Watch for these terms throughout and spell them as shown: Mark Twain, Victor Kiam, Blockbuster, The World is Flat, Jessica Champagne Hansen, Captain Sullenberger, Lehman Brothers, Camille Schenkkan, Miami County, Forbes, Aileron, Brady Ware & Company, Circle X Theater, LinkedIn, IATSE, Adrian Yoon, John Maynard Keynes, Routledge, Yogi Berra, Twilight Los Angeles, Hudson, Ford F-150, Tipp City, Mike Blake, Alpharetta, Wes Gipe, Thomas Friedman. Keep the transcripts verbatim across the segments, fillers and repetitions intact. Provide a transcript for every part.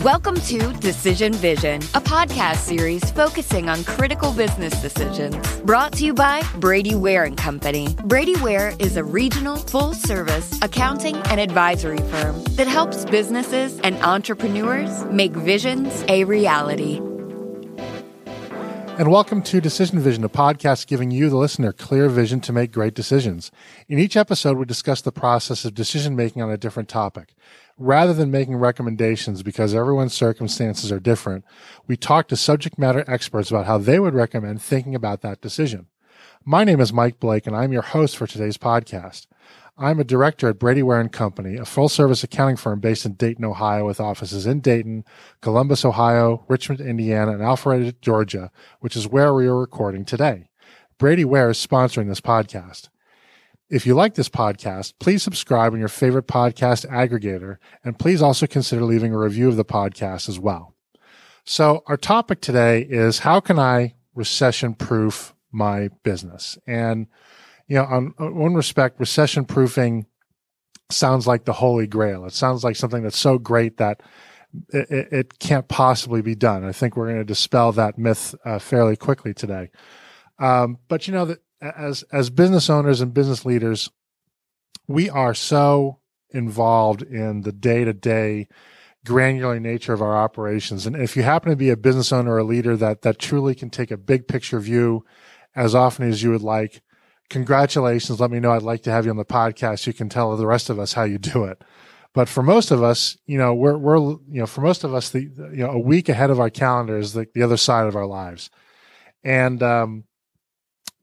Welcome to Decision Vision, a podcast series focusing on critical business decisions. Brought to you by Brady Ware and Company. Brady Ware is a regional, full-service accounting and advisory firm that helps businesses and entrepreneurs make visions a reality. And welcome to Decision Vision, a podcast giving you, the listener, clear vision to make great decisions. In each episode, we discuss the process of decision-making on a different topic. Rather than making recommendations because everyone's circumstances are different, we talk to subject matter experts about how they would recommend thinking about that decision. My name is Mike Blake, and I'm your host for today's podcast. I'm a director at Brady Ware and Company, a full-service accounting firm based in Dayton, Ohio, with offices in Dayton, Columbus, Ohio, Richmond, Indiana, and Alpharetta, Georgia, which is where we are recording today. Brady Ware is sponsoring this podcast. If you like this podcast, please subscribe on your favorite podcast aggregator, and please also consider leaving a review of the podcast as well. So our topic today is, how can I recession-proof my business? And, you know, on, on one respect, recession-proofing sounds like the holy grail. It sounds like something that's so great that it, it, it can't possibly be done. I think we're going to dispel that myth uh, fairly quickly today. Um, but, you know, that As as business owners and business leaders, we are so involved in the day-to-day granular nature of our operations. And if you happen to be a business owner or a leader that that truly can take a big picture view as often as you would like, congratulations. Let me know. I'd like to have you on the podcast. You can tell the rest of us how you do it. But for most of us, you know, we're we're you know, for most of us, the you know, a week ahead of our calendar is the, the other side of our lives. And um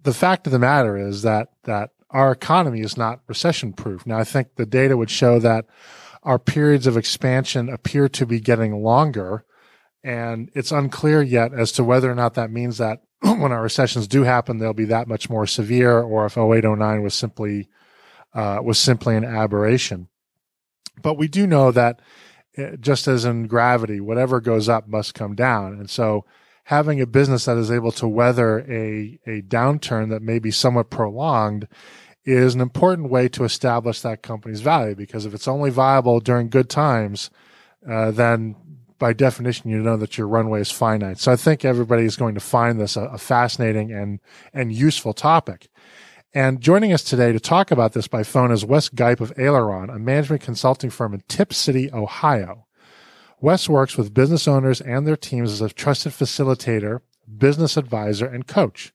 the fact of the matter is that that our economy is not recession-proof. Now, I think the data would show that our periods of expansion appear to be getting longer, and it's unclear yet as to whether or not that means that when our recessions do happen, they'll be that much more severe, or if oh eight oh nine was simply uh, was simply an aberration. But we do know that, just as in gravity, whatever goes up must come down, and so having a business that is able to weather a, a downturn that may be somewhat prolonged is an important way to establish that company's value, because if it's only viable during good times, uh, then by definition, you know that your runway is finite. So I think everybody is going to find this a, a fascinating and, and useful topic. And joining us today to talk about this by phone is Wes Gipe of Aileron, a management consulting firm in Tipp City, Ohio. Wes works with business owners and their teams as a trusted facilitator, business advisor, and coach.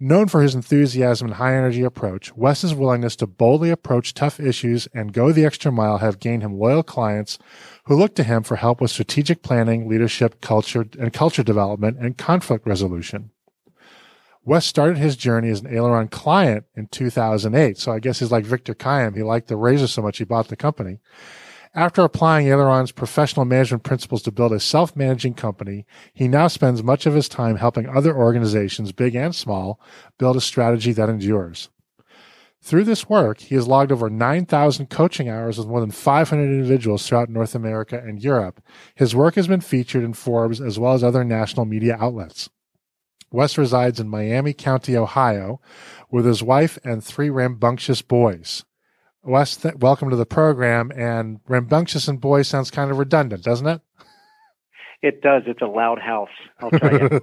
Known for his enthusiasm and high-energy approach, Wes's willingness to boldly approach tough issues and go the extra mile have gained him loyal clients who look to him for help with strategic planning, leadership, culture, and culture development, and conflict resolution. Wes started his journey as an Aileron client in two thousand eight, so I guess he's like Victor Kiam. He liked the razor so much he bought the company. After applying Aileron's professional management principles to build a self-managing company, he now spends much of his time helping other organizations, big and small, build a strategy that endures. Through this work, he has logged over nine thousand coaching hours with more than five hundred individuals throughout North America and Europe. His work has been featured in Forbes as well as other national media outlets. Wes resides in Miami County, Ohio, with his wife and three rambunctious boys. Wes, th- welcome to the program. And rambunctious and boy sounds kind of redundant, doesn't it? It does. It's a loud house, I'll tell you.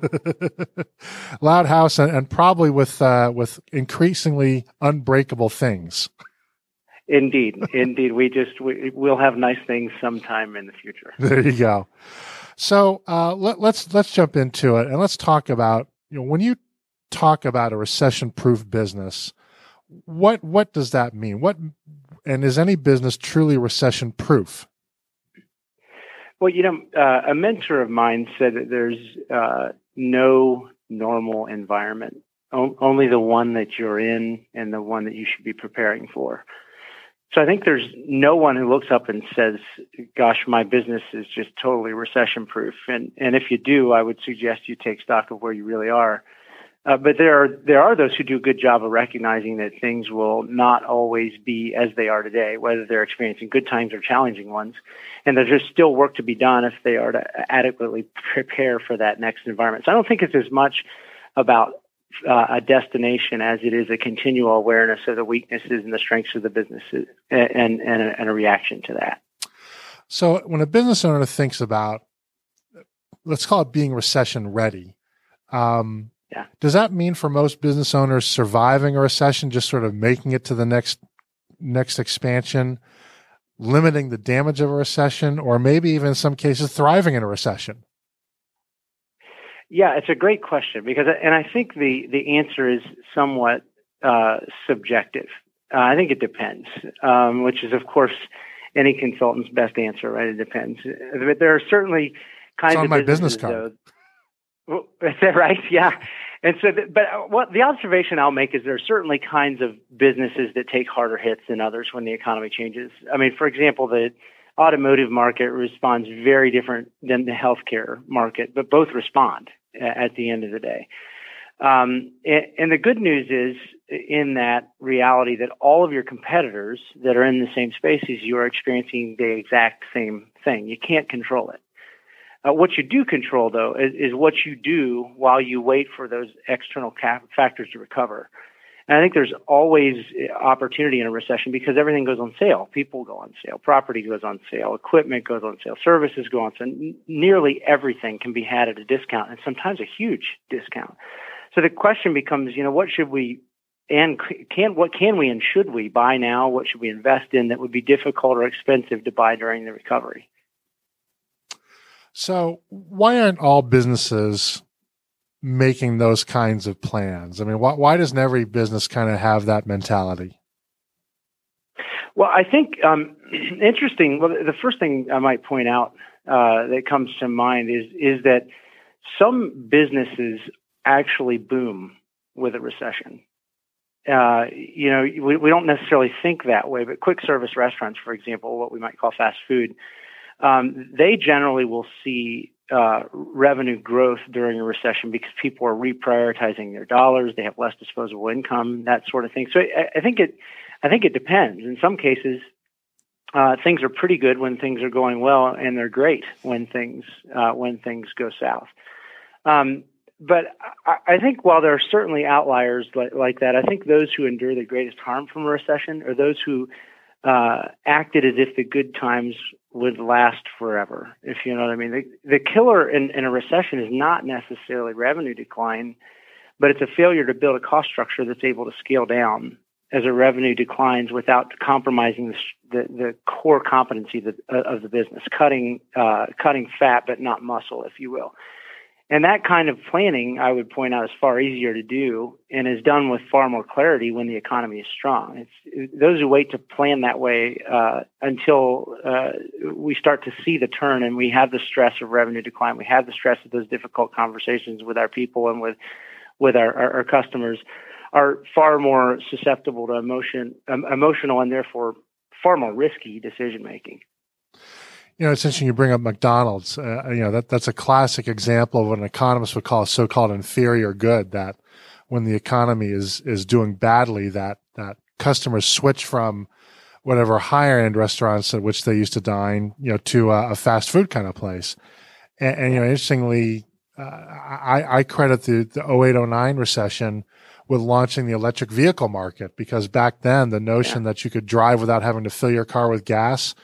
Loud house, and, and probably with uh, with increasingly unbreakable things. Indeed, indeed. We just we, we'll have nice things sometime in the future. There you go. So uh, let, let's let's jump into it, and let's talk about, you know, when you talk about a recession-proof business, What what does that mean? What and is any business truly recession proof? Well, you know, uh, a mentor of mine said that there's uh, no normal environment, o- only the one that you're in and the one that you should be preparing for. So I think there's no one who looks up and says, "Gosh, my business is just totally recession proof." And and if you do, I would suggest you take stock of where you really are. Uh, but there are there are those who do a good job of recognizing that things will not always be as they are today, whether they're experiencing good times or challenging ones, and that there's still work to be done if they are to adequately prepare for that next environment. So I don't think it's as much about uh, a destination as it is a continual awareness of the weaknesses and the strengths of the business and and, and, a, and a reaction to that. So when a business owner thinks about, let's call it being recession ready, um, yeah. does that mean for most business owners surviving a recession, just sort of making it to the next next expansion, limiting the damage of a recession, or maybe even in some cases thriving in a recession? Yeah, it's a great question because, and I think the, the answer is somewhat uh, subjective. Uh, I think it depends, um, which is, of course, any consultant's best answer, right? It depends. But there are certainly kinds of businesses. It's on my business card. Though, is that right? Yeah. And so, the, but what the observation I'll make is there are certainly kinds of businesses that take harder hits than others when the economy changes. I mean, for example, the automotive market responds very different than the healthcare market, but both respond at the end of the day. Um, and, and the good news is in that reality that all of your competitors that are in the same spaces, you are experiencing the exact same thing. You can't control it. Uh, what you do control, though, is, is what you do while you wait for those external cap- factors to recover. And I think there's always opportunity in a recession because everything goes on sale. People go on sale. Property goes on sale. Equipment goes on sale. Services go on sale. N- nearly everything can be had at a discount, and sometimes a huge discount. So the question becomes, you know, what should we and can what can we and should we buy now? What should we invest in that would be difficult or expensive to buy during the recovery? So why aren't all businesses making those kinds of plans? I mean, why, why doesn't every business kind of have that mentality? Well, I think um, interesting. Well, the first thing I might point out uh, that comes to mind is is that some businesses actually boom with a recession. Uh, you know, we, we don't necessarily think that way, but quick service restaurants, for example, what we might call fast food, um, they generally will see uh, revenue growth during a recession because people are reprioritizing their dollars. They have less disposable income, that sort of thing. So I, I think it, I think it depends. In some cases, uh, things are pretty good when things are going well, and they're great when things uh, when things go south. Um, But I think while there are certainly outliers like that, I think those who endure the greatest harm from a recession are those who uh, acted as if the good times would last forever, if you know what I mean. The, the killer in, in a recession is not necessarily revenue decline, but it's a failure to build a cost structure that's able to scale down as a revenue declines without compromising the, the, the core competency of the, of the business, cutting, uh, cutting fat but not muscle, if you will. And that kind of planning, I would point out, is far easier to do and is done with far more clarity when the economy is strong. It's, those who wait to plan that way uh, until uh, we start to see the turn and we have the stress of revenue decline, we have the stress of those difficult conversations with our people and with with our, our, our customers, are far more susceptible to emotion, um, emotional and therefore far more risky decision-making. You know, it's interesting you bring up McDonald's. Uh, you know, that that's a classic example of what an economist would call a so-called inferior good, that when the economy is is doing badly, that that customers switch from whatever higher-end restaurants at which they used to dine, you know, to a, a fast food kind of place. And, and you know, interestingly, uh, I, I credit the, the oh eight oh nine recession with launching the electric vehicle market, because back then the notion yeah. that you could drive without having to fill your car with gas,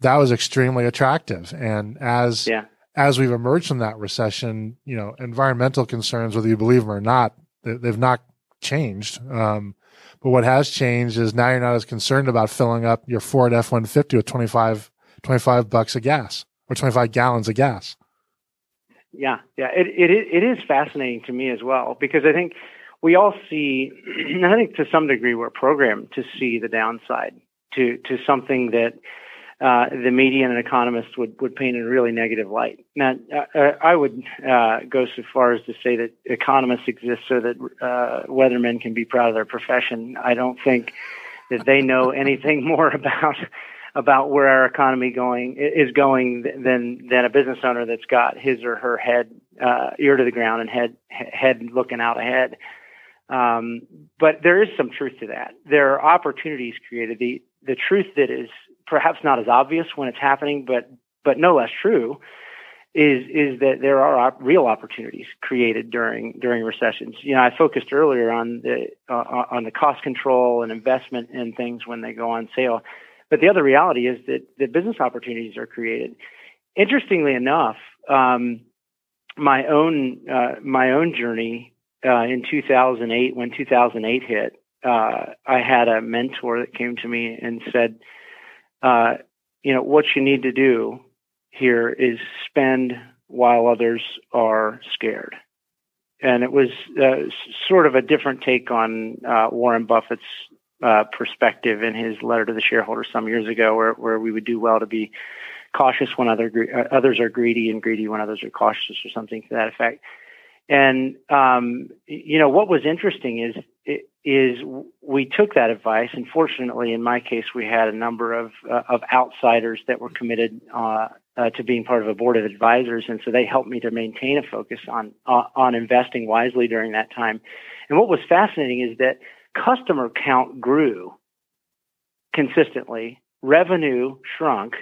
that was extremely attractive. And as yeah. as we've emerged from that recession, you know, environmental concerns, whether you believe them or not, they, they've not changed. Um, but what has changed is now you're not as concerned about filling up your Ford F one fifty with twenty-five, twenty-five bucks of gas or twenty-five gallons of gas. Yeah, yeah, it it it is fascinating to me as well, because I think we all see, and I think to some degree we're programmed to see the downside to to something that Uh, the media and economists would, would paint in a really negative light. Now, uh, I would uh, go so far as to say that economists exist so that uh, weathermen can be proud of their profession. I don't think that they know anything more about about where our economy going is going than than a business owner that's got his or her head uh, ear to the ground and head head looking out ahead. Um, but there is some truth to that. There are opportunities created. The the truth that is perhaps not as obvious when it's happening, but but no less true, is is that there are op- real opportunities created during during recessions. You know, I focused earlier on the uh, on the cost control and investment in things when they go on sale, But the other reality is that the business opportunities are created. Interestingly enough, um, my own uh, my own journey uh, in two thousand eight, when two thousand eight hit, uh, I had a mentor that came to me and said, uh, you know, what you need to do here is spend while others are scared. And it was uh, sort of a different take on uh, Warren Buffett's uh, perspective in his letter to the shareholders some years ago, where, where we would do well to be cautious when other uh, others are greedy, and greedy when others are cautious, or something to that effect. And um, you know, what was interesting is is we took that advice, and fortunately, in my case, we had a number of uh, of outsiders that were committed Uh, Uh, to being part of a board of advisors. And so they helped me to maintain a focus on, uh, on investing wisely during that time. And what was fascinating is that customer count grew consistently, revenue shrunk.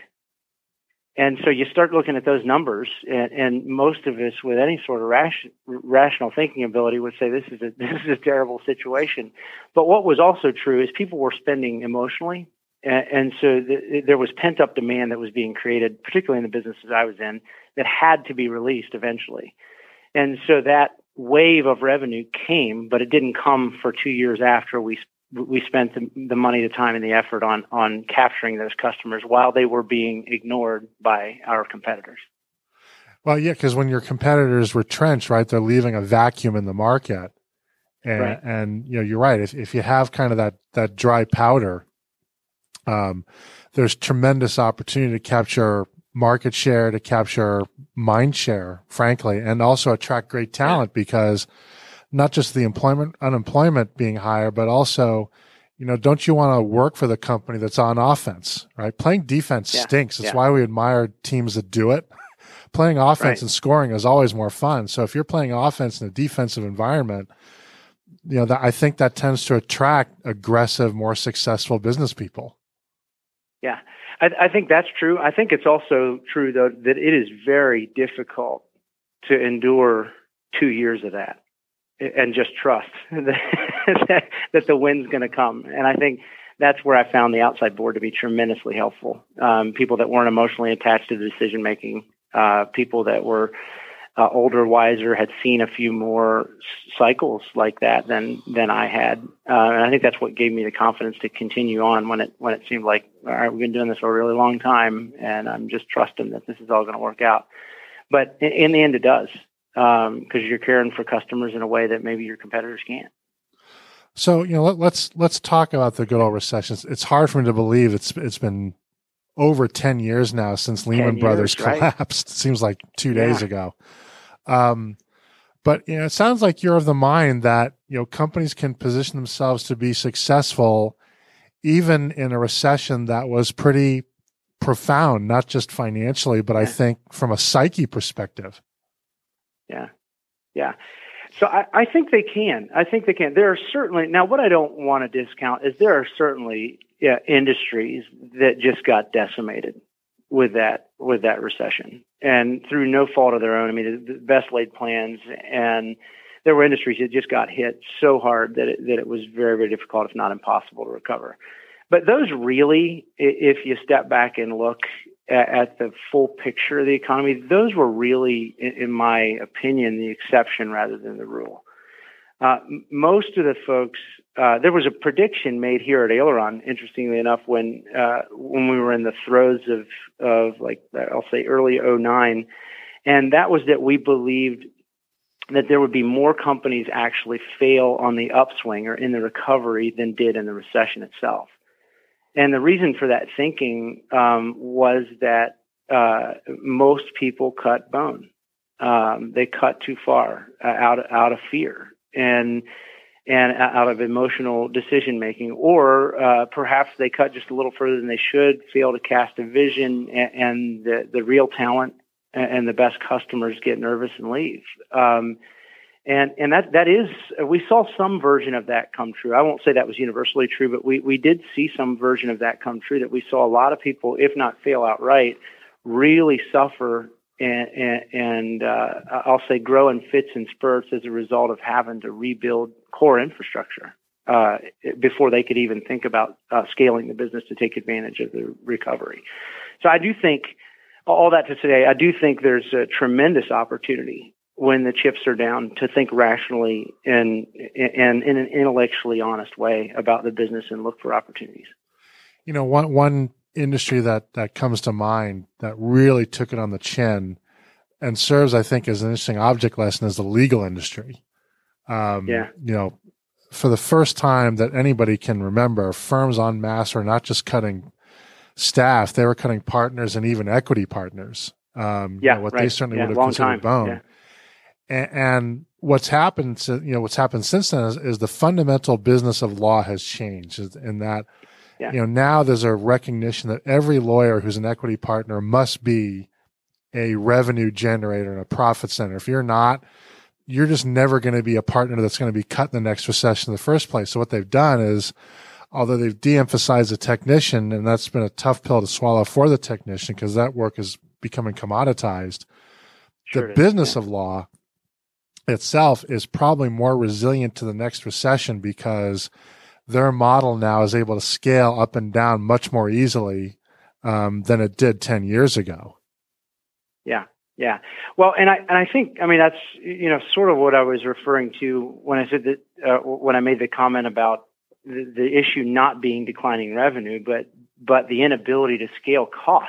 And so you start looking at those numbers, and, and most of us with any sort of ration, rational thinking ability would say, this is a, this is a terrible situation. But what was also true is people were spending emotionally. And so th- there was pent-up demand that was being created, particularly in the businesses I was in, that had to be released eventually. And so that wave of revenue came, but it didn't come for two years after we we spent the, the money, the time, and the effort on on capturing those customers while they were being ignored by our competitors. Well, yeah, because when your competitors retrench, right, they're leaving a vacuum in the market. And, right. and you know, you're right. If, if you have kind of that that dry powder, Um, there's tremendous opportunity to capture market share, to capture mind share, frankly, and also attract great talent, because not just the employment, unemployment being higher, but also, you know, don't you want to work for the company that's on offense, right? Playing defense yeah. stinks. That's yeah. why we admire teams that do it. Playing offense right. and scoring is always more fun. So if you're playing offense in a defensive environment, you know, that, I think that tends to attract aggressive, more successful business people. Yeah, I, I think that's true. I think it's also true, though, that it is very difficult to endure two years of that and just trust that, that the wind's going to come. And I think that's where I found the outside board to be tremendously helpful. Um, people that weren't emotionally attached to the decision-making, uh, people that were uh, older, wiser, had seen a few more cycles like that than than I had. Uh, and I think that's what gave me the confidence to continue on when it when it seemed like, all right, we've been doing this for a really long time, and I'm just trusting that this is all going to work out. But in, in the end, it does, because um, you're caring for customers in a way that maybe your competitors can't. So, you know, let, let's let's talk about the good old recessions. It's hard for me to believe it's it's been over ten years now since Lehman years, Brothers collapsed. Right? It seems like two days yeah. ago. Um, but you know, it sounds like you're of the mind that, you know, companies can position themselves to be successful even in a recession that was pretty profound, not just financially, but I think from a psyche perspective. Yeah. Yeah. So I, I think they can. I think they can. There are certainly, now what I don't want to discount is there are certainly yeah, industries that just got decimated with that, with that recession, and through no fault of their own. I mean, the best laid plans, and there were industries that just got hit so hard that it, that it was very, very difficult, if not impossible, to recover. But those really, if you step back and look at, at the full picture of the economy, those were really, in my opinion, the exception rather than the rule. Uh, most of the folks, uh, there was a prediction made here at Aileron, interestingly enough, when uh, when we were in the throes of, of like, I'll say early oh nine, and that was that we believed that there would be more companies actually fail on the upswing or in the recovery than did in the recession itself. And the reason for that thinking um, was that uh, most people cut bone. Um, they cut too far uh, out, out of fear and and out of emotional decision-making, or uh, perhaps they cut just a little further than they should, fail to cast a vision, and, and the, the real talent and the best customers get nervous and leave. Um, and and that that is, we saw some version of that come true. I won't say that was universally true, but we, we did see some version of that come true, that we saw a lot of people, if not fail outright, really suffer and, and, and uh, I'll say grow in fits and spurts as a result of having to rebuild core infrastructure. uh, before they could even think about uh, scaling the business to take advantage of the recovery. So I do think, all that to say, I do think there's a tremendous opportunity when the chips are down to think rationally and, and in an intellectually honest way about the business and look for opportunities. You know, one one industry that, that comes to mind that really took it on the chin and serves, I think, as an interesting object lesson is the legal industry. Um, yeah. You know, for the first time that anybody can remember, firms en masse are not just cutting staff, they were cutting partners and even equity partners. Um, yeah, you know, what right. they certainly yeah, would have considered time. bone. Yeah. And, and what's happened, to, you know, what's happened since then is, is the fundamental business of law has changed. In that, yeah. you know, now there's a recognition that every lawyer who's an equity partner must be a revenue generator and a profit center. If you're not, you're just never going to be a partner that's going to be cut in the next recession in the first place. So what they've done is, although they've de-emphasized the technician, and that's been a tough pill to swallow for the technician because that work is becoming commoditized, sure the is, business yeah. of law itself is probably more resilient to the next recession because their model now is able to scale up and down much more easily um, than it did ten years ago. Yeah. Yeah. Well, and I, and I think, I mean, that's, you know, sort of what I was referring to when I said that, uh, when I made the comment about the, the issue not being declining revenue, but, but the inability to scale cost,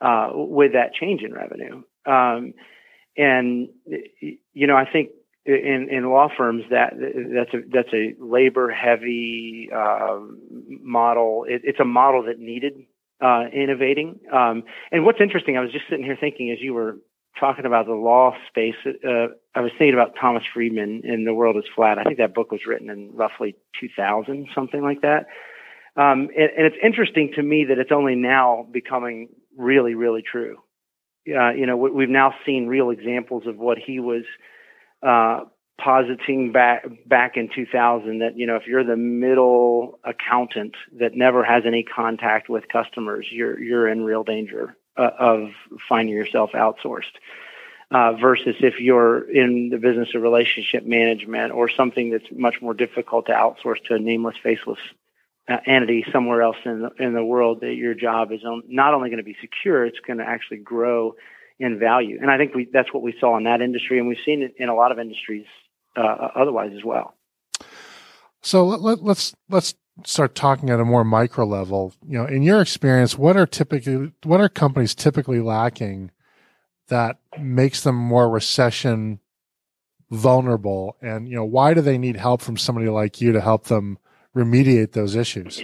uh, with that change in revenue. Um, And, you know, I think in, in law firms that that's a, that's a labor heavy, uh, model. It, it's a model that needed, uh, innovating. Um, and what's interesting, I was just sitting here thinking as you were talking about the law space, uh, I was thinking about Thomas Friedman in The World is Flat. I think that book was written in roughly two thousand, something like that. Um, and, and it's interesting to me that it's only now becoming really, really true. Uh, you know, we've now seen real examples of what he was uh, positing back back in two thousand. That you know, if you're the middle accountant that never has any contact with customers, you're you're in real danger uh, of finding yourself outsourced. Uh, versus if you're in the business of relationship management or something that's much more difficult to outsource to a nameless, faceless Uh, entity somewhere else in the, in the world, that your job is on, not only going to be secure, it's going to actually grow in value. And I think we, that's what we saw in that industry, and we've seen it in a lot of industries uh, otherwise as well. So let, let, let's let's start talking at a more micro level. You know, in your experience, what are typically what are companies typically lacking that makes them more recession vulnerable? And you know, why do they need help from somebody like you to help them remediate those issues?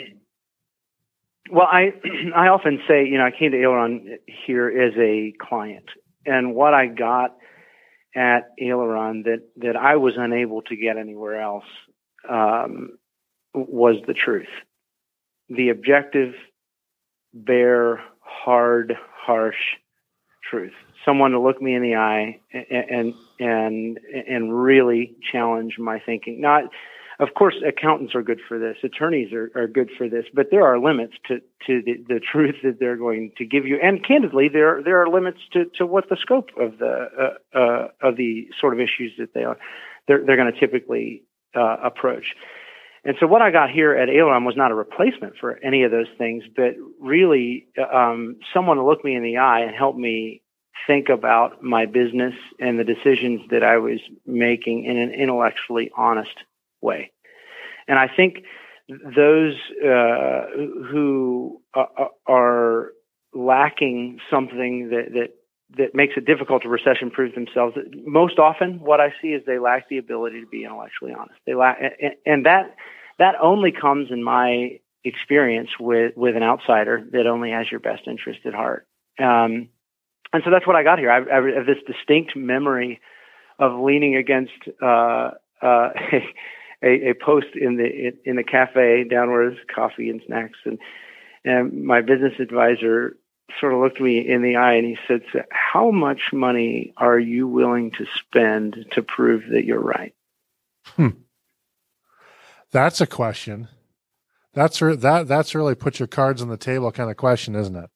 Well, I I often say, you know, I came to Aileron here as a client, and what I got at Aileron that, that I was unable to get anywhere else um, was the truth. The objective, bare, hard, harsh truth. Someone to look me in the eye and and and really challenge my thinking. Not Of course, accountants are good for this. Attorneys are, are good for this, but there are limits to, to the, the truth that they're going to give you. And candidly, there there are limits to, to what the scope of the uh, uh, of the sort of issues that they are they're, they're going to typically uh, approach. And so, what I got here at Aileron was not a replacement for any of those things, but really um, someone to look me in the eye and help me think about my business and the decisions that I was making in an intellectually honest way. And I think those uh, who uh, are lacking something that, that that makes it difficult to recession-proof themselves, most often what I see is they lack the ability to be intellectually honest. They lack, and, and that that only comes in my experience with, with an outsider that only has your best interest at heart. Um, and so that's what I got here. I, I have this distinct memory of leaning against uh, uh, A, a post in the in the cafe down where there's coffee and snacks, and and my business advisor sort of looked me in the eye and he said, "How much money are you willing to spend to prove that you're right?" Hmm. That's a question. That's re- that that's really put your cards on the table kind of question, isn't it?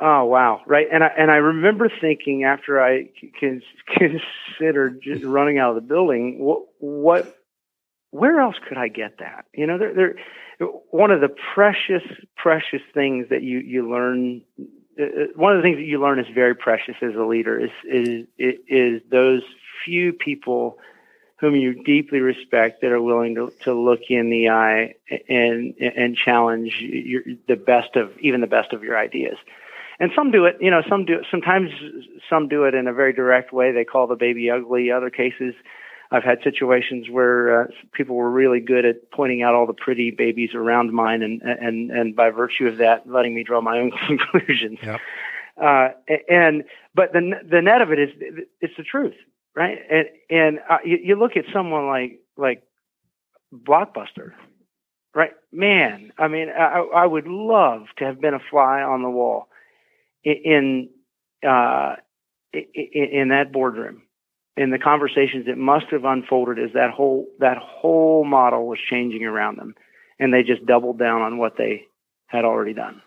Oh wow, right. And I and I remember thinking after I c- considered just running out of the building, what what. where else could I get that? You know, they're, they're, one of the precious, precious things that you, you learn. Uh, one of the things that you learn is very precious as a leader is, is, is those few people whom you deeply respect that are willing to, to look you in the eye and, and challenge your, the best of, even the best of your ideas. And some do it, you know, some do it, sometimes some do it in a very direct way. They call the baby ugly. Other cases, I've had situations where uh, people were really good at pointing out all the pretty babies around mine and, and, and by virtue of that, letting me draw my own conclusions. Yep. Uh, and, but the, the net of it is, it's the truth, right? And, and uh, you, you look at someone like, like Blockbuster, right? Man, I mean, I, I would love to have been a fly on the wall in uh, in that boardroom, in the conversations that must have unfolded as that whole that whole model was changing around them, and they just doubled down on what they had already done.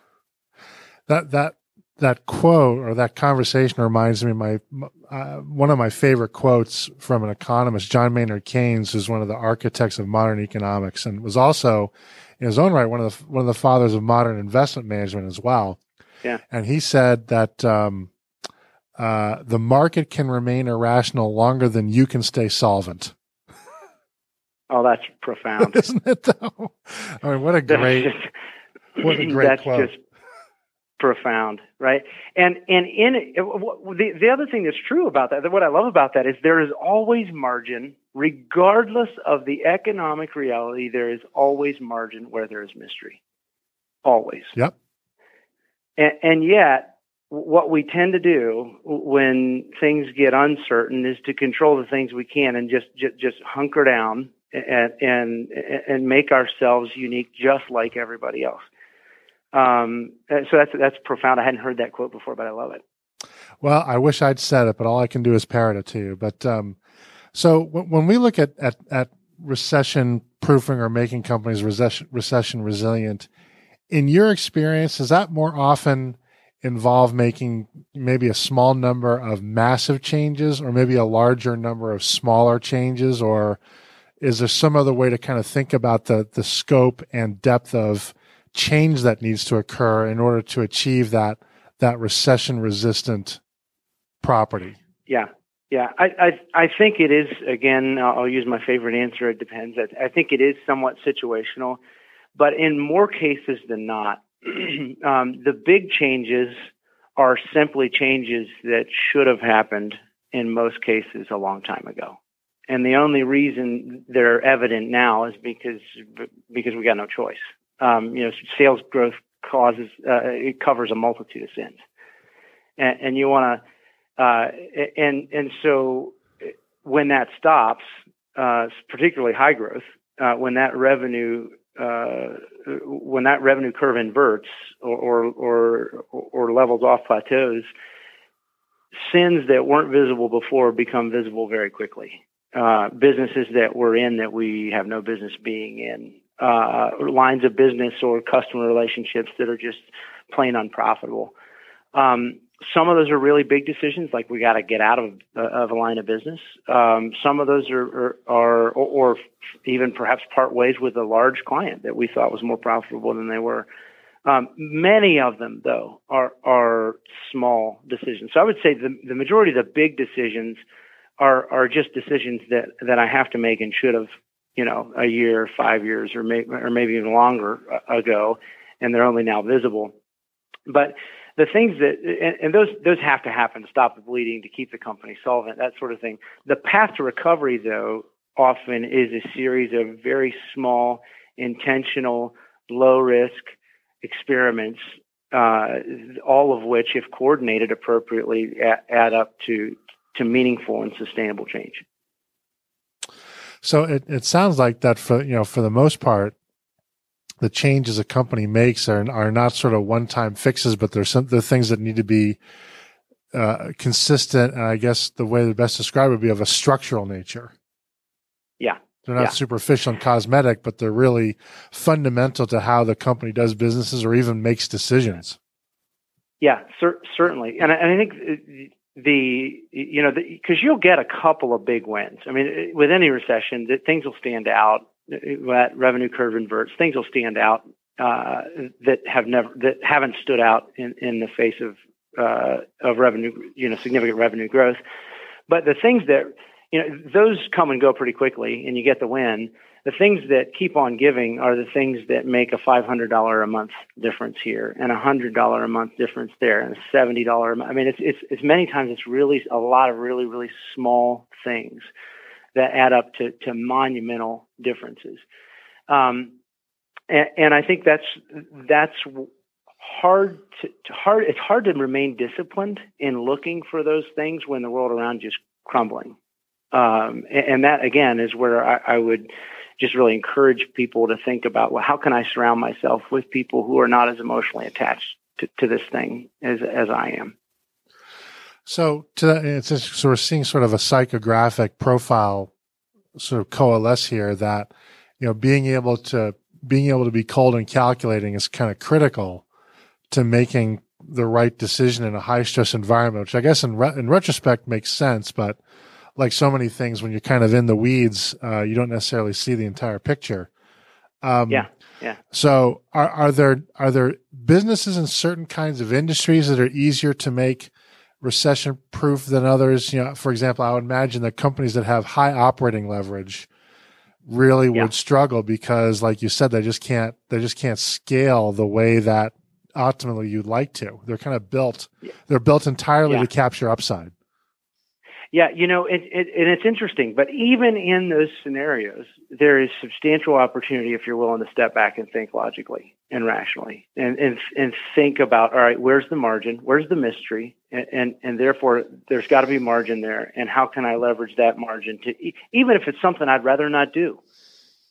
That that that quote or that conversation reminds me of my uh, one of my favorite quotes from an economist, John Maynard Keynes, who's one of the architects of modern economics and was also, in his own right, one of the one of the fathers of modern investment management as well. Yeah. And he said that um, uh, the market can remain irrational longer than you can stay solvent. Oh, that's profound. Isn't it, though? I mean, what a great, just, what a great that's quote. That's just profound, right? And and in it, the, the other thing that's true about that, what I love about that is there is always margin, regardless of the economic reality, there is always margin where there is mystery. Always. Yep. And yet, what we tend to do when things get uncertain is to control the things we can and just just, just hunker down and, and and make ourselves unique, just like everybody else. Um, so that's that's profound. I hadn't heard that quote before, but I love it. Well, I wish I'd said it, but all I can do is parrot it to you. But um, so when we look at at, at recession proofing or making companies recession, recession resilient. In your experience, does that more often involve making maybe a small number of massive changes or maybe a larger number of smaller changes? Or is there some other way to kind of think about the, the scope and depth of change that needs to occur in order to achieve that, that recession-resistant property? Yeah. Yeah, I, I I think it is, again, I'll use my favorite answer, it depends. I, I think it is somewhat situational. But in more cases than not, um, the big changes are simply changes that should have happened in most cases a long time ago. And the only reason they're evident now is because, because we got no choice. Um, you know, sales growth causes, uh, it covers a multitude of sins. And, and you want to, uh, and, and so when that stops, uh, particularly high growth, uh, when that revenue Uh, when that revenue curve inverts or, or, or, or levels off plateaus, sins that weren't visible before become visible very quickly. Uh, businesses that we're in that we have no business being in, uh, lines of business or customer relationships that are just plain unprofitable. Um, some of those are really big decisions, like we got to get out of, uh, of a line of business. Um, some of those are, are, are or, or even perhaps part ways with a large client that we thought was more profitable than they were. Um, many of them, though, are, are small decisions. So I would say the, the majority of the big decisions are, are just decisions that, that I have to make and should have, you know, a year, five years, or maybe, or maybe even longer ago, and they're only now visible. But the things that, and, and those, those have to happen to stop the bleeding, to keep the company solvent, that sort of thing. The path to recovery, though, often is a series of very small, intentional, low-risk experiments, uh, all of which, if coordinated appropriately, add up to, to meaningful and sustainable change. So it, it sounds like that for, you know, for the most part, the changes a company makes are, are not sort of one-time fixes, but there's some, they're things that need to be uh, consistent. And I guess the way to best describe it would be of a structural nature. Yeah. They're not yeah. superficial and cosmetic, but they're really fundamental to how the company does businesses or even makes decisions. Yeah, cer- certainly. And I, and I think the, you know, because you'll get a couple of big wins. I mean, with any recession, the, things will stand out. that revenue curve inverts, things will stand out uh, that have never that haven't stood out in, in the face of uh, of revenue, you know, significant revenue growth. But the things that, you know, those come and go pretty quickly, and you get the win. The things that keep on giving are the things that make a five hundred dollars a month difference here and a one hundred dollars a month difference there and a seventy dollars a month. I mean, it's, it's, it's many times it's really a lot of really, really small things that add up to, to monumental differences. Um, and, and I think that's, that's hard to, to hard. It's hard to remain disciplined in looking for those things when the world around you is crumbling. Um, and, and that again is where I, I would, just really encourage people to think about, well, how can I surround myself with people who are not as emotionally attached to, to this thing as as I am? So to that, it's just, so we're seeing sort of a psychographic profile sort of coalesce here that, you know, being able to being able to be cold and calculating is kind of critical to making the right decision in a high stress environment, which I guess in re- in retrospect makes sense, but like so many things, when you're kind of in the weeds, uh, you don't necessarily see the entire picture. Um, yeah, yeah. So, are, are there are there businesses in certain kinds of industries that are easier to make recession-proof than others? You know, for example, I would imagine that companies that have high operating leverage really yeah. would struggle because, like you said, they just can't they just can't scale the way that ultimately you'd like to. They're kind of built. Yeah. They're built entirely yeah. to capture upside. Yeah, you know, it, it, and it's interesting, but even in those scenarios, there is substantial opportunity if you're willing to step back and think logically and rationally and, and, and think about, all right, where's the margin? Where's the mystery? And, and, and therefore, there's got to be margin there. And how can I leverage that margin to, even if it's something I'd rather not do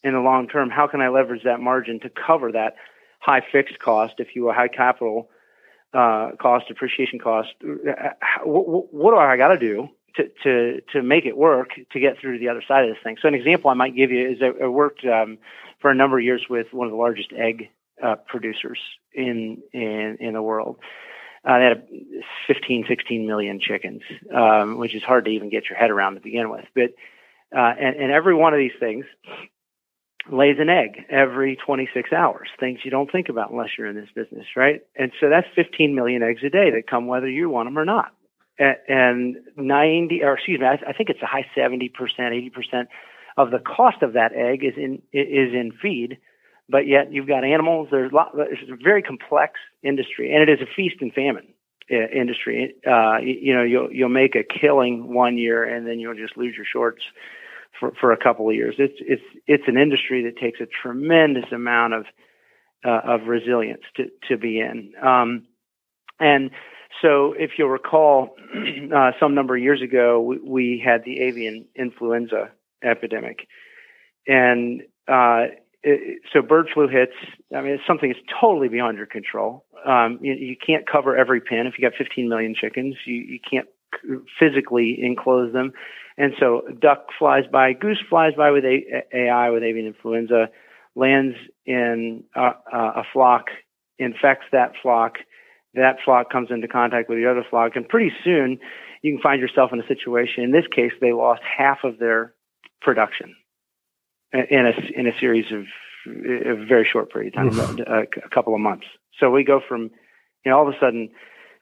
in the long term, how can I leverage that margin to cover that high fixed cost, if you will, high capital uh, cost, depreciation cost? What, what do I got to do To, to, to make it work to get through to the other side of this thing? So an example I might give you is I, I worked um, for a number of years with one of the largest egg uh, producers in, in, in the world. Uh, they had fifteen, sixteen million chickens, um, which is hard to even get your head around to begin with. But, uh, and, and every one of these things lays an egg every twenty-six hours, things you don't think about unless you're in this business, right? And so that's fifteen million eggs a day that come whether you want them or not. And ninety, or excuse me, I, th- I think it's a high seventy percent, eighty percent of the cost of that egg is in is in feed, but yet you've got animals. There's a lot. It's a very complex industry, and it is a feast and famine industry. Uh, you, you know, you'll you'll make a killing one year, and then you'll just lose your shorts for, for a couple of years. It's it's it's an industry that takes a tremendous amount of uh, of resilience to to be in, um, and. So if you'll recall, uh, some number of years ago, we, we had the avian influenza epidemic. And uh, it, so bird flu hits, I mean, it's something that's totally beyond your control. Um, you, you can't cover every pen. If you got fifteen million chickens, you, you can't physically enclose them. And so duck flies by, goose flies by with A I, with avian influenza, lands in a, a flock, infects that flock. That flock comes into contact with the other flock, and pretty soon you can find yourself in a situation. In this case, they lost half of their production in a, in a series of a very short period of time, a, a couple of months. So we go from, you know, all of a sudden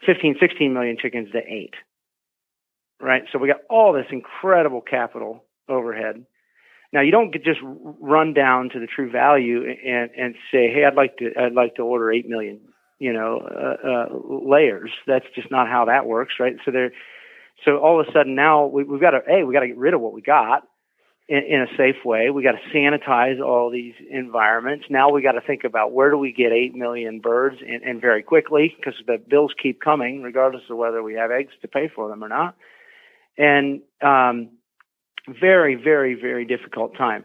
fifteen, sixteen million chickens to eight, right? So we got all this incredible capital overhead. Now, you don't just run down to the true value and, and say, hey, I'd like to, I'd like to order eight million. You know, uh, uh, layers. That's just not how that works, right? So there, so all of a sudden now we, we've got to, hey, we got to get rid of what we got in, in a safe way. We got to sanitize all these environments. Now we got to think about where do we get eight million birds, and, and very quickly, because the bills keep coming, regardless of whether we have eggs to pay for them or not. And um, very, very, very difficult time.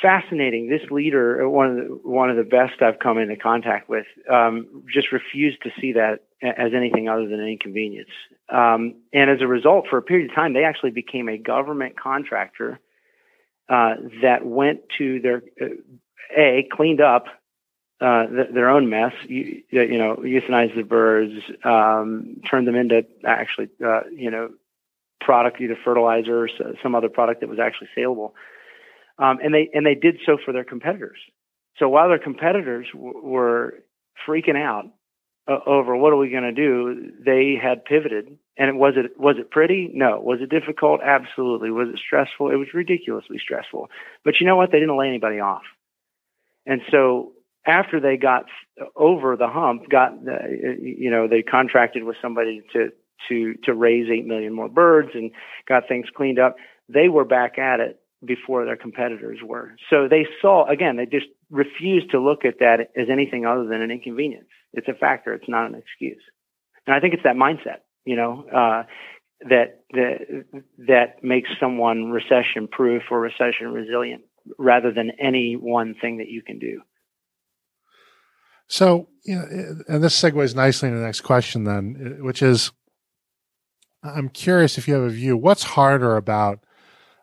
Fascinating. This leader, one of the, one of the best I've come into contact with, um, just refused to see that as anything other than an inconvenience. Um, and as a result, for a period of time, they actually became a government contractor uh, that went to their uh, a cleaned up uh, th- their own mess. You, you know, euthanized the birds, um, turned them into actually, uh, you know, product, either fertilizer or some other product that was actually saleable. Um, and they and they did so for their competitors. So while their competitors w- were freaking out uh, over what are we going to do, they had pivoted. And it, was it was it pretty? No. Was it difficult? Absolutely. Was it stressful? It was ridiculously stressful. But you know what? They didn't lay anybody off. And so after they got over the hump, got the, you know they contracted with somebody to to to raise eight million more birds and got things cleaned up. They were back at it before their competitors were. So they saw, again, they just refused to look at that as anything other than an inconvenience. It's a factor. It's not an excuse. And I think it's that mindset, you know, uh, that, that, that makes someone recession proof or recession resilient rather than any one thing that you can do. So, you know, and this segues nicely into the next question then, which is, I'm curious if you have a view, what's harder about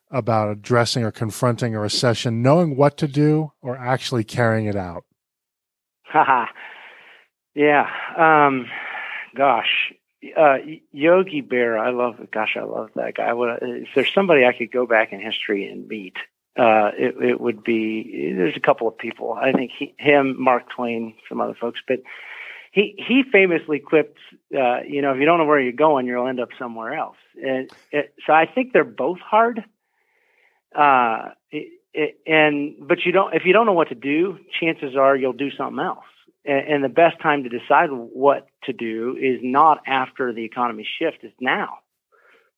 about addressing or confronting a recession, knowing what to do or actually carrying it out? Haha. Yeah. Um, gosh. Uh, Yogi Berra. I love, gosh, I love that guy. I would, if there's somebody I could go back in history and meet, uh, it, it would be, there's a couple of people. I think he, him, Mark Twain, some other folks, but he, he famously quipped, uh, you know, if you don't know where you're going, you'll end up somewhere else. And it, so I think they're both hard. Uh, it, it, and, but you don't, if you don't know what to do, chances are you'll do something else. And, and the best time to decide what to do is not after the economy shift, it's now.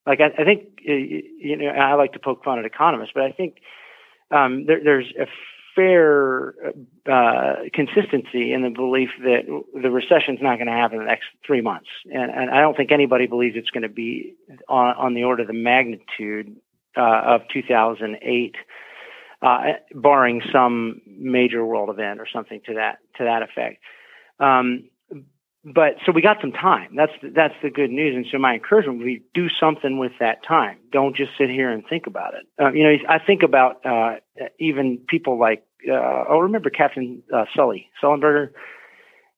Like, I, I think, you know, I like to poke fun at economists, but I think, um, there, there's a fair, uh, consistency in the belief that the recession's not going to happen in the next three months. And, and I don't think anybody believes it's going to be on, on the order of the magnitude Uh, of two thousand eight, uh, barring some major world event or something to that to that effect. Um, but so we got some time. That's the, that's the good news. And so my encouragement would be do something with that time. Don't just sit here and think about it. Uh, you know, I think about uh, even people like uh, oh, remember Captain uh, Sully Sullenberger.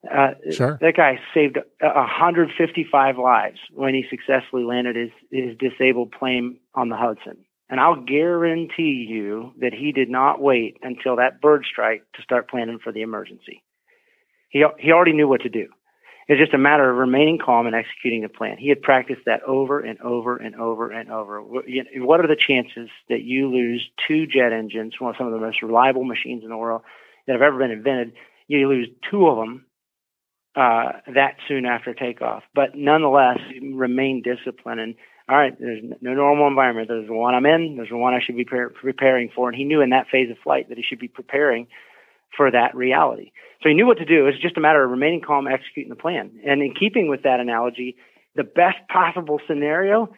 Uh, sure. That guy saved one hundred fifty-five lives when he successfully landed his, his disabled plane on the Hudson. And I'll guarantee you that he did not wait until that bird strike to start planning for the emergency. He, he already knew what to do. It's just a matter of remaining calm and executing the plan. He had practiced that over and over and over and over. What are the chances that you lose two jet engines, one of some of the most reliable machines in the world that have ever been invented? You lose two of them. Uh, that soon after takeoff, but nonetheless remain disciplined. And all right, there's no normal environment. There's the one I'm in. There's the one I should be pre- preparing for. And he knew in that phase of flight that he should be preparing for that reality. So he knew what to do. It's just a matter of remaining calm, executing the plan. And in keeping with that analogy, the best possible scenario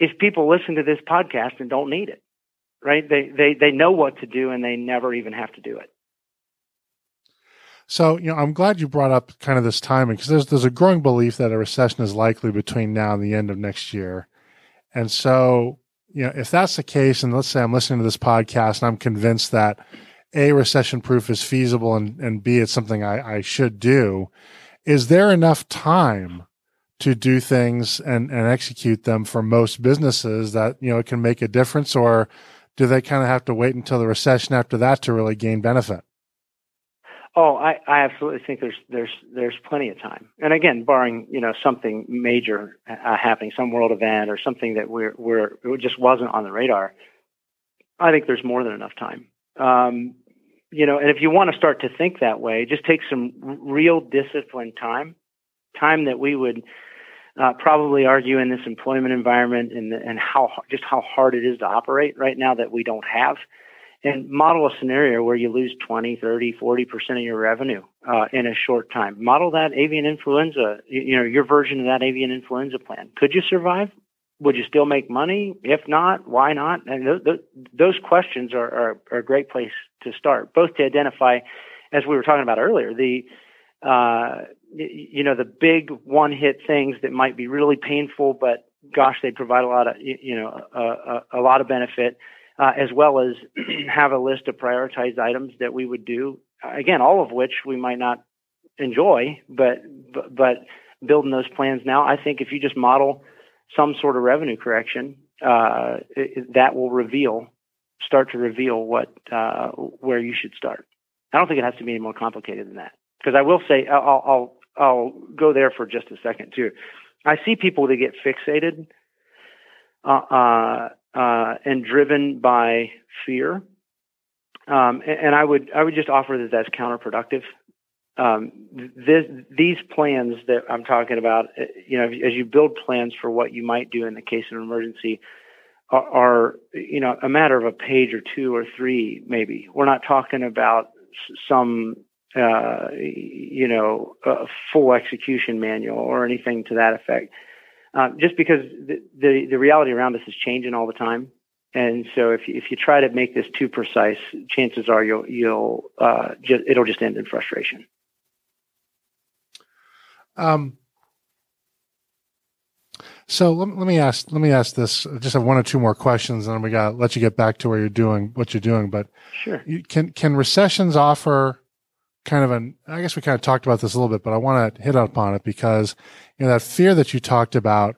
is people listen to this podcast and don't need it, right? They they they know what to do and they never even have to do it. So, you know, I'm glad you brought up kind of this timing because there's there's a growing belief that a recession is likely between now and the end of next year. And so, you know, if that's the case, and let's say I'm listening to this podcast and I'm convinced that A, recession proof is feasible and, and B, it's something I, I should do, is there enough time to do things and, and execute them for most businesses that, you know, it can make a difference, or do they kind of have to wait until the recession after that to really gain benefit? Oh, I, I absolutely think there's there's there's plenty of time. And again, barring you know something major uh, happening, some world event or something that we're we're it just wasn't on the radar, I think there's more than enough time. Um, you know, and if you want to start to think that way, just take some real disciplined time, time that we would uh, probably argue in this employment environment and and how just how hard it is to operate right now that we don't have. And model a scenario where you lose twenty, thirty, forty percent of your revenue uh, in a short time. Model that avian influenza, you know, your version of that avian influenza plan. Could you survive? Would you still make money? If not, why not? And th- th- those questions are, are, are a great place to start, both to identify, as we were talking about earlier, the, uh, you know, the big one-hit things that might be really painful, but gosh, they provide a lot of, you know, a, a, a lot of benefit. Uh, as well as have a list of prioritized items that we would do, again, all of which we might not enjoy, but, but but building those plans now, I think if you just model some sort of revenue correction, uh, it, that will reveal start to reveal what uh, where you should start. I don't think it has to be any more complicated than that. Because I will say, I'll, I'll I'll go there for just a second too. I see people that get fixated uh, uh, uh, and driven by fear, um, and, and I would I would just offer that that's counterproductive. Um, this, these plans that I'm talking about, you know, as you build plans for what you might do in the case of an emergency, are, are you know a matter of a page or two or three maybe. We're not talking about some Uh, you know, a full execution manual or anything to that effect. Uh, just because the, the the reality around us is changing all the time, and so if if you try to make this too precise, chances are you'll you'll uh, ju- it'll just end in frustration. Um. So let, let me ask let me ask this. I just have one or two more questions, and then we got to let you get back to where you're doing what you're doing. But sure, you, can can recessions offer kind of an, I guess we kind of talked about this a little bit, but I want to hit upon it because, you know, that fear that you talked about,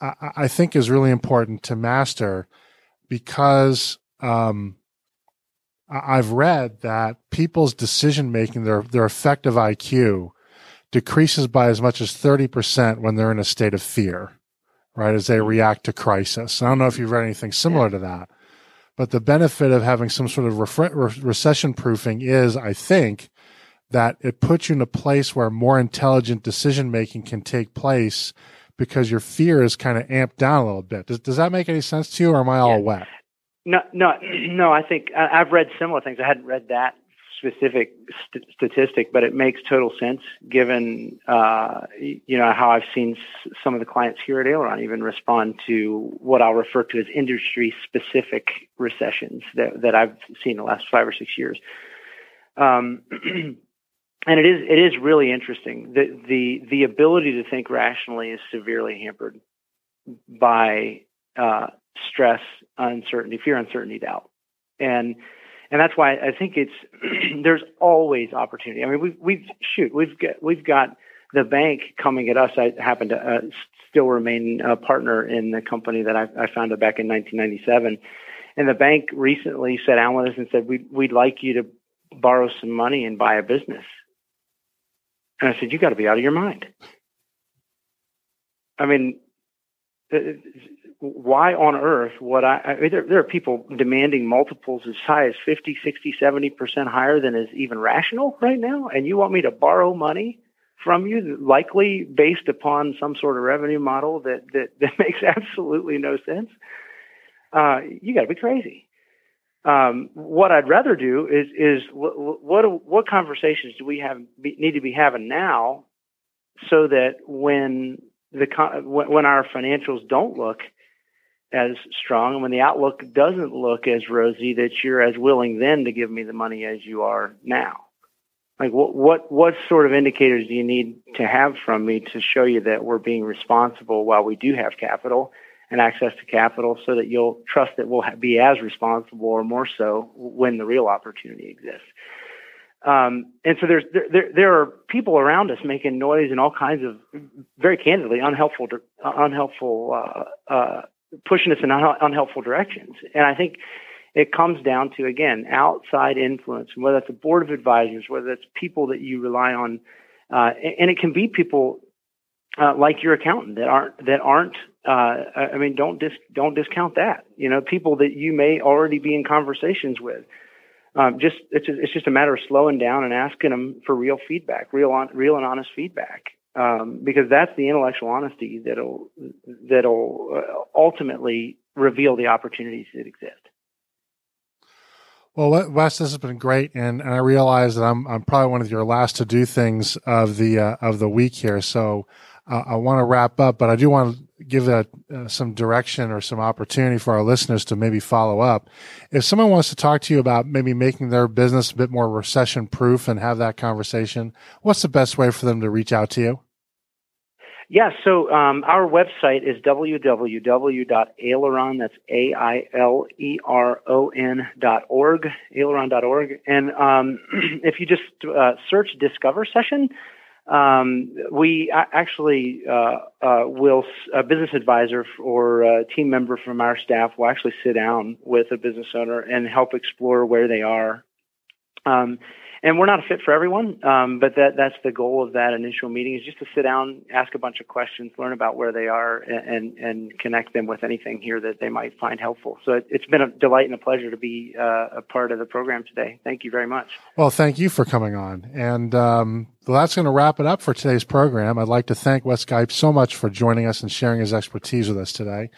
I, I think is really important to master because, um, I've read that people's decision-making, their, their effective I Q decreases by as much as thirty percent when they're in a state of fear, right? As they react to crisis. And I don't know if you've read anything similar to that. But the benefit of having some sort of refre- recession proofing is, I think, that it puts you in a place where more intelligent decision-making can take place because your fear is kind of amped down a little bit. Does, does that make any sense to you, or am I all yeah. wet? No, no, no. I think I, I've read similar things. I hadn't read that specific st- statistic, but it makes total sense given, uh, you know, how I've seen s- some of the clients here at Aileron even respond to what I'll refer to as industry-specific recessions that, that I've seen in the last five or six years. Um, and it is it is really interesting. The, the, the ability to think rationally is severely hampered by uh, stress, uncertainty, fear, uncertainty, doubt. And And that's why I think it's there's always opportunity. I mean, we've we've shoot we've got we've got the bank coming at us. I happen to uh, still remain a partner in the company that I, I founded back in nineteen ninety-seven, and the bank recently sat down with us and said we we'd like you to borrow some money and buy a business. And I said, you got to be out of your mind. I mean, why on earth would I, I mean, there, there are people demanding multiples as high as fifty, sixty, seventy percent higher than is even rational right now. And you want me to borrow money from you, likely based upon some sort of revenue model that, that, that makes absolutely no sense. Uh, you gotta be crazy. Um, what I'd rather do is, is what, what, what conversations do we have, need to be having now so that when the, when our financials don't look as strong and when the outlook doesn't look as rosy, that you're as willing then to give me the money as you are now. Like what, what, what sort of indicators do you need to have from me to show you that we're being responsible while we do have capital and access to capital so that you'll trust that we'll be as responsible or more so when the real opportunity exists. Um, and so there's, there, there, there are people around us making noise and all kinds of very candidly unhelpful, unhelpful, uh, uh, pushing us in unhelpful directions. And I think it comes down to, again, outside influence, whether that's a board of advisors, whether that's people that you rely on. Uh, and it can be people, uh, like your accountant that aren't, that aren't, uh, I mean, don't dis, don't discount that, you know, people that you may already be in conversations with. Um, just it's it's just a matter of slowing down and asking them for real feedback, real on, real and honest feedback, um, because that's the intellectual honesty that'll that'll ultimately reveal the opportunities that exist. Well, Wes, this has been great, and, and I realize that I'm I'm probably one of your last to do things of the uh, of the week here, so uh, I want to wrap up, but I do want to give a, uh, some direction or some opportunity for our listeners to maybe follow up. If someone wants to talk to you about maybe making their business a bit more recession proof and have that conversation, what's the best way for them to reach out to you? Yeah. So, um, our website is w w w dot aileron, that's A I L E R O N dot org, aileron dot org. And, um, if you just, uh, search Discover Session, Um, we actually uh, uh, will a business advisor or a team member from our staff will actually sit down with a business owner and help explore where they are. Um, and we're not a fit for everyone, um, but that that's the goal of that initial meeting, is just to sit down, ask a bunch of questions, learn about where they are, and and, and connect them with anything here that they might find helpful. So it, it's been a delight and a pleasure to be uh, a part of the program today. Thank you very much. Well, thank you for coming on. And um, well, that's going to wrap it up for today's program. I'd like to thank Wes Gipe so much for joining us and sharing his expertise with us today.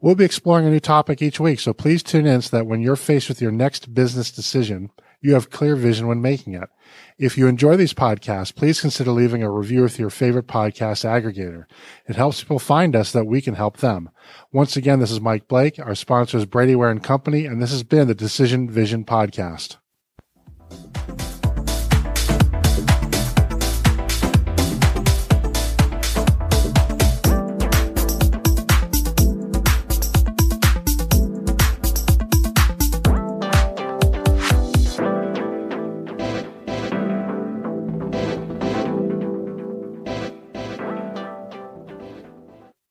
We'll be exploring a new topic each week, so please tune in so that when you're faced with your next business decision, you have clear vision when making it. If you enjoy these podcasts, please consider leaving a review with your favorite podcast aggregator. It helps people find us so that we can help them. Once again, this is Mike Blake. Our sponsor is Brady Ware and Company, and this has been the Decision Vision Podcast.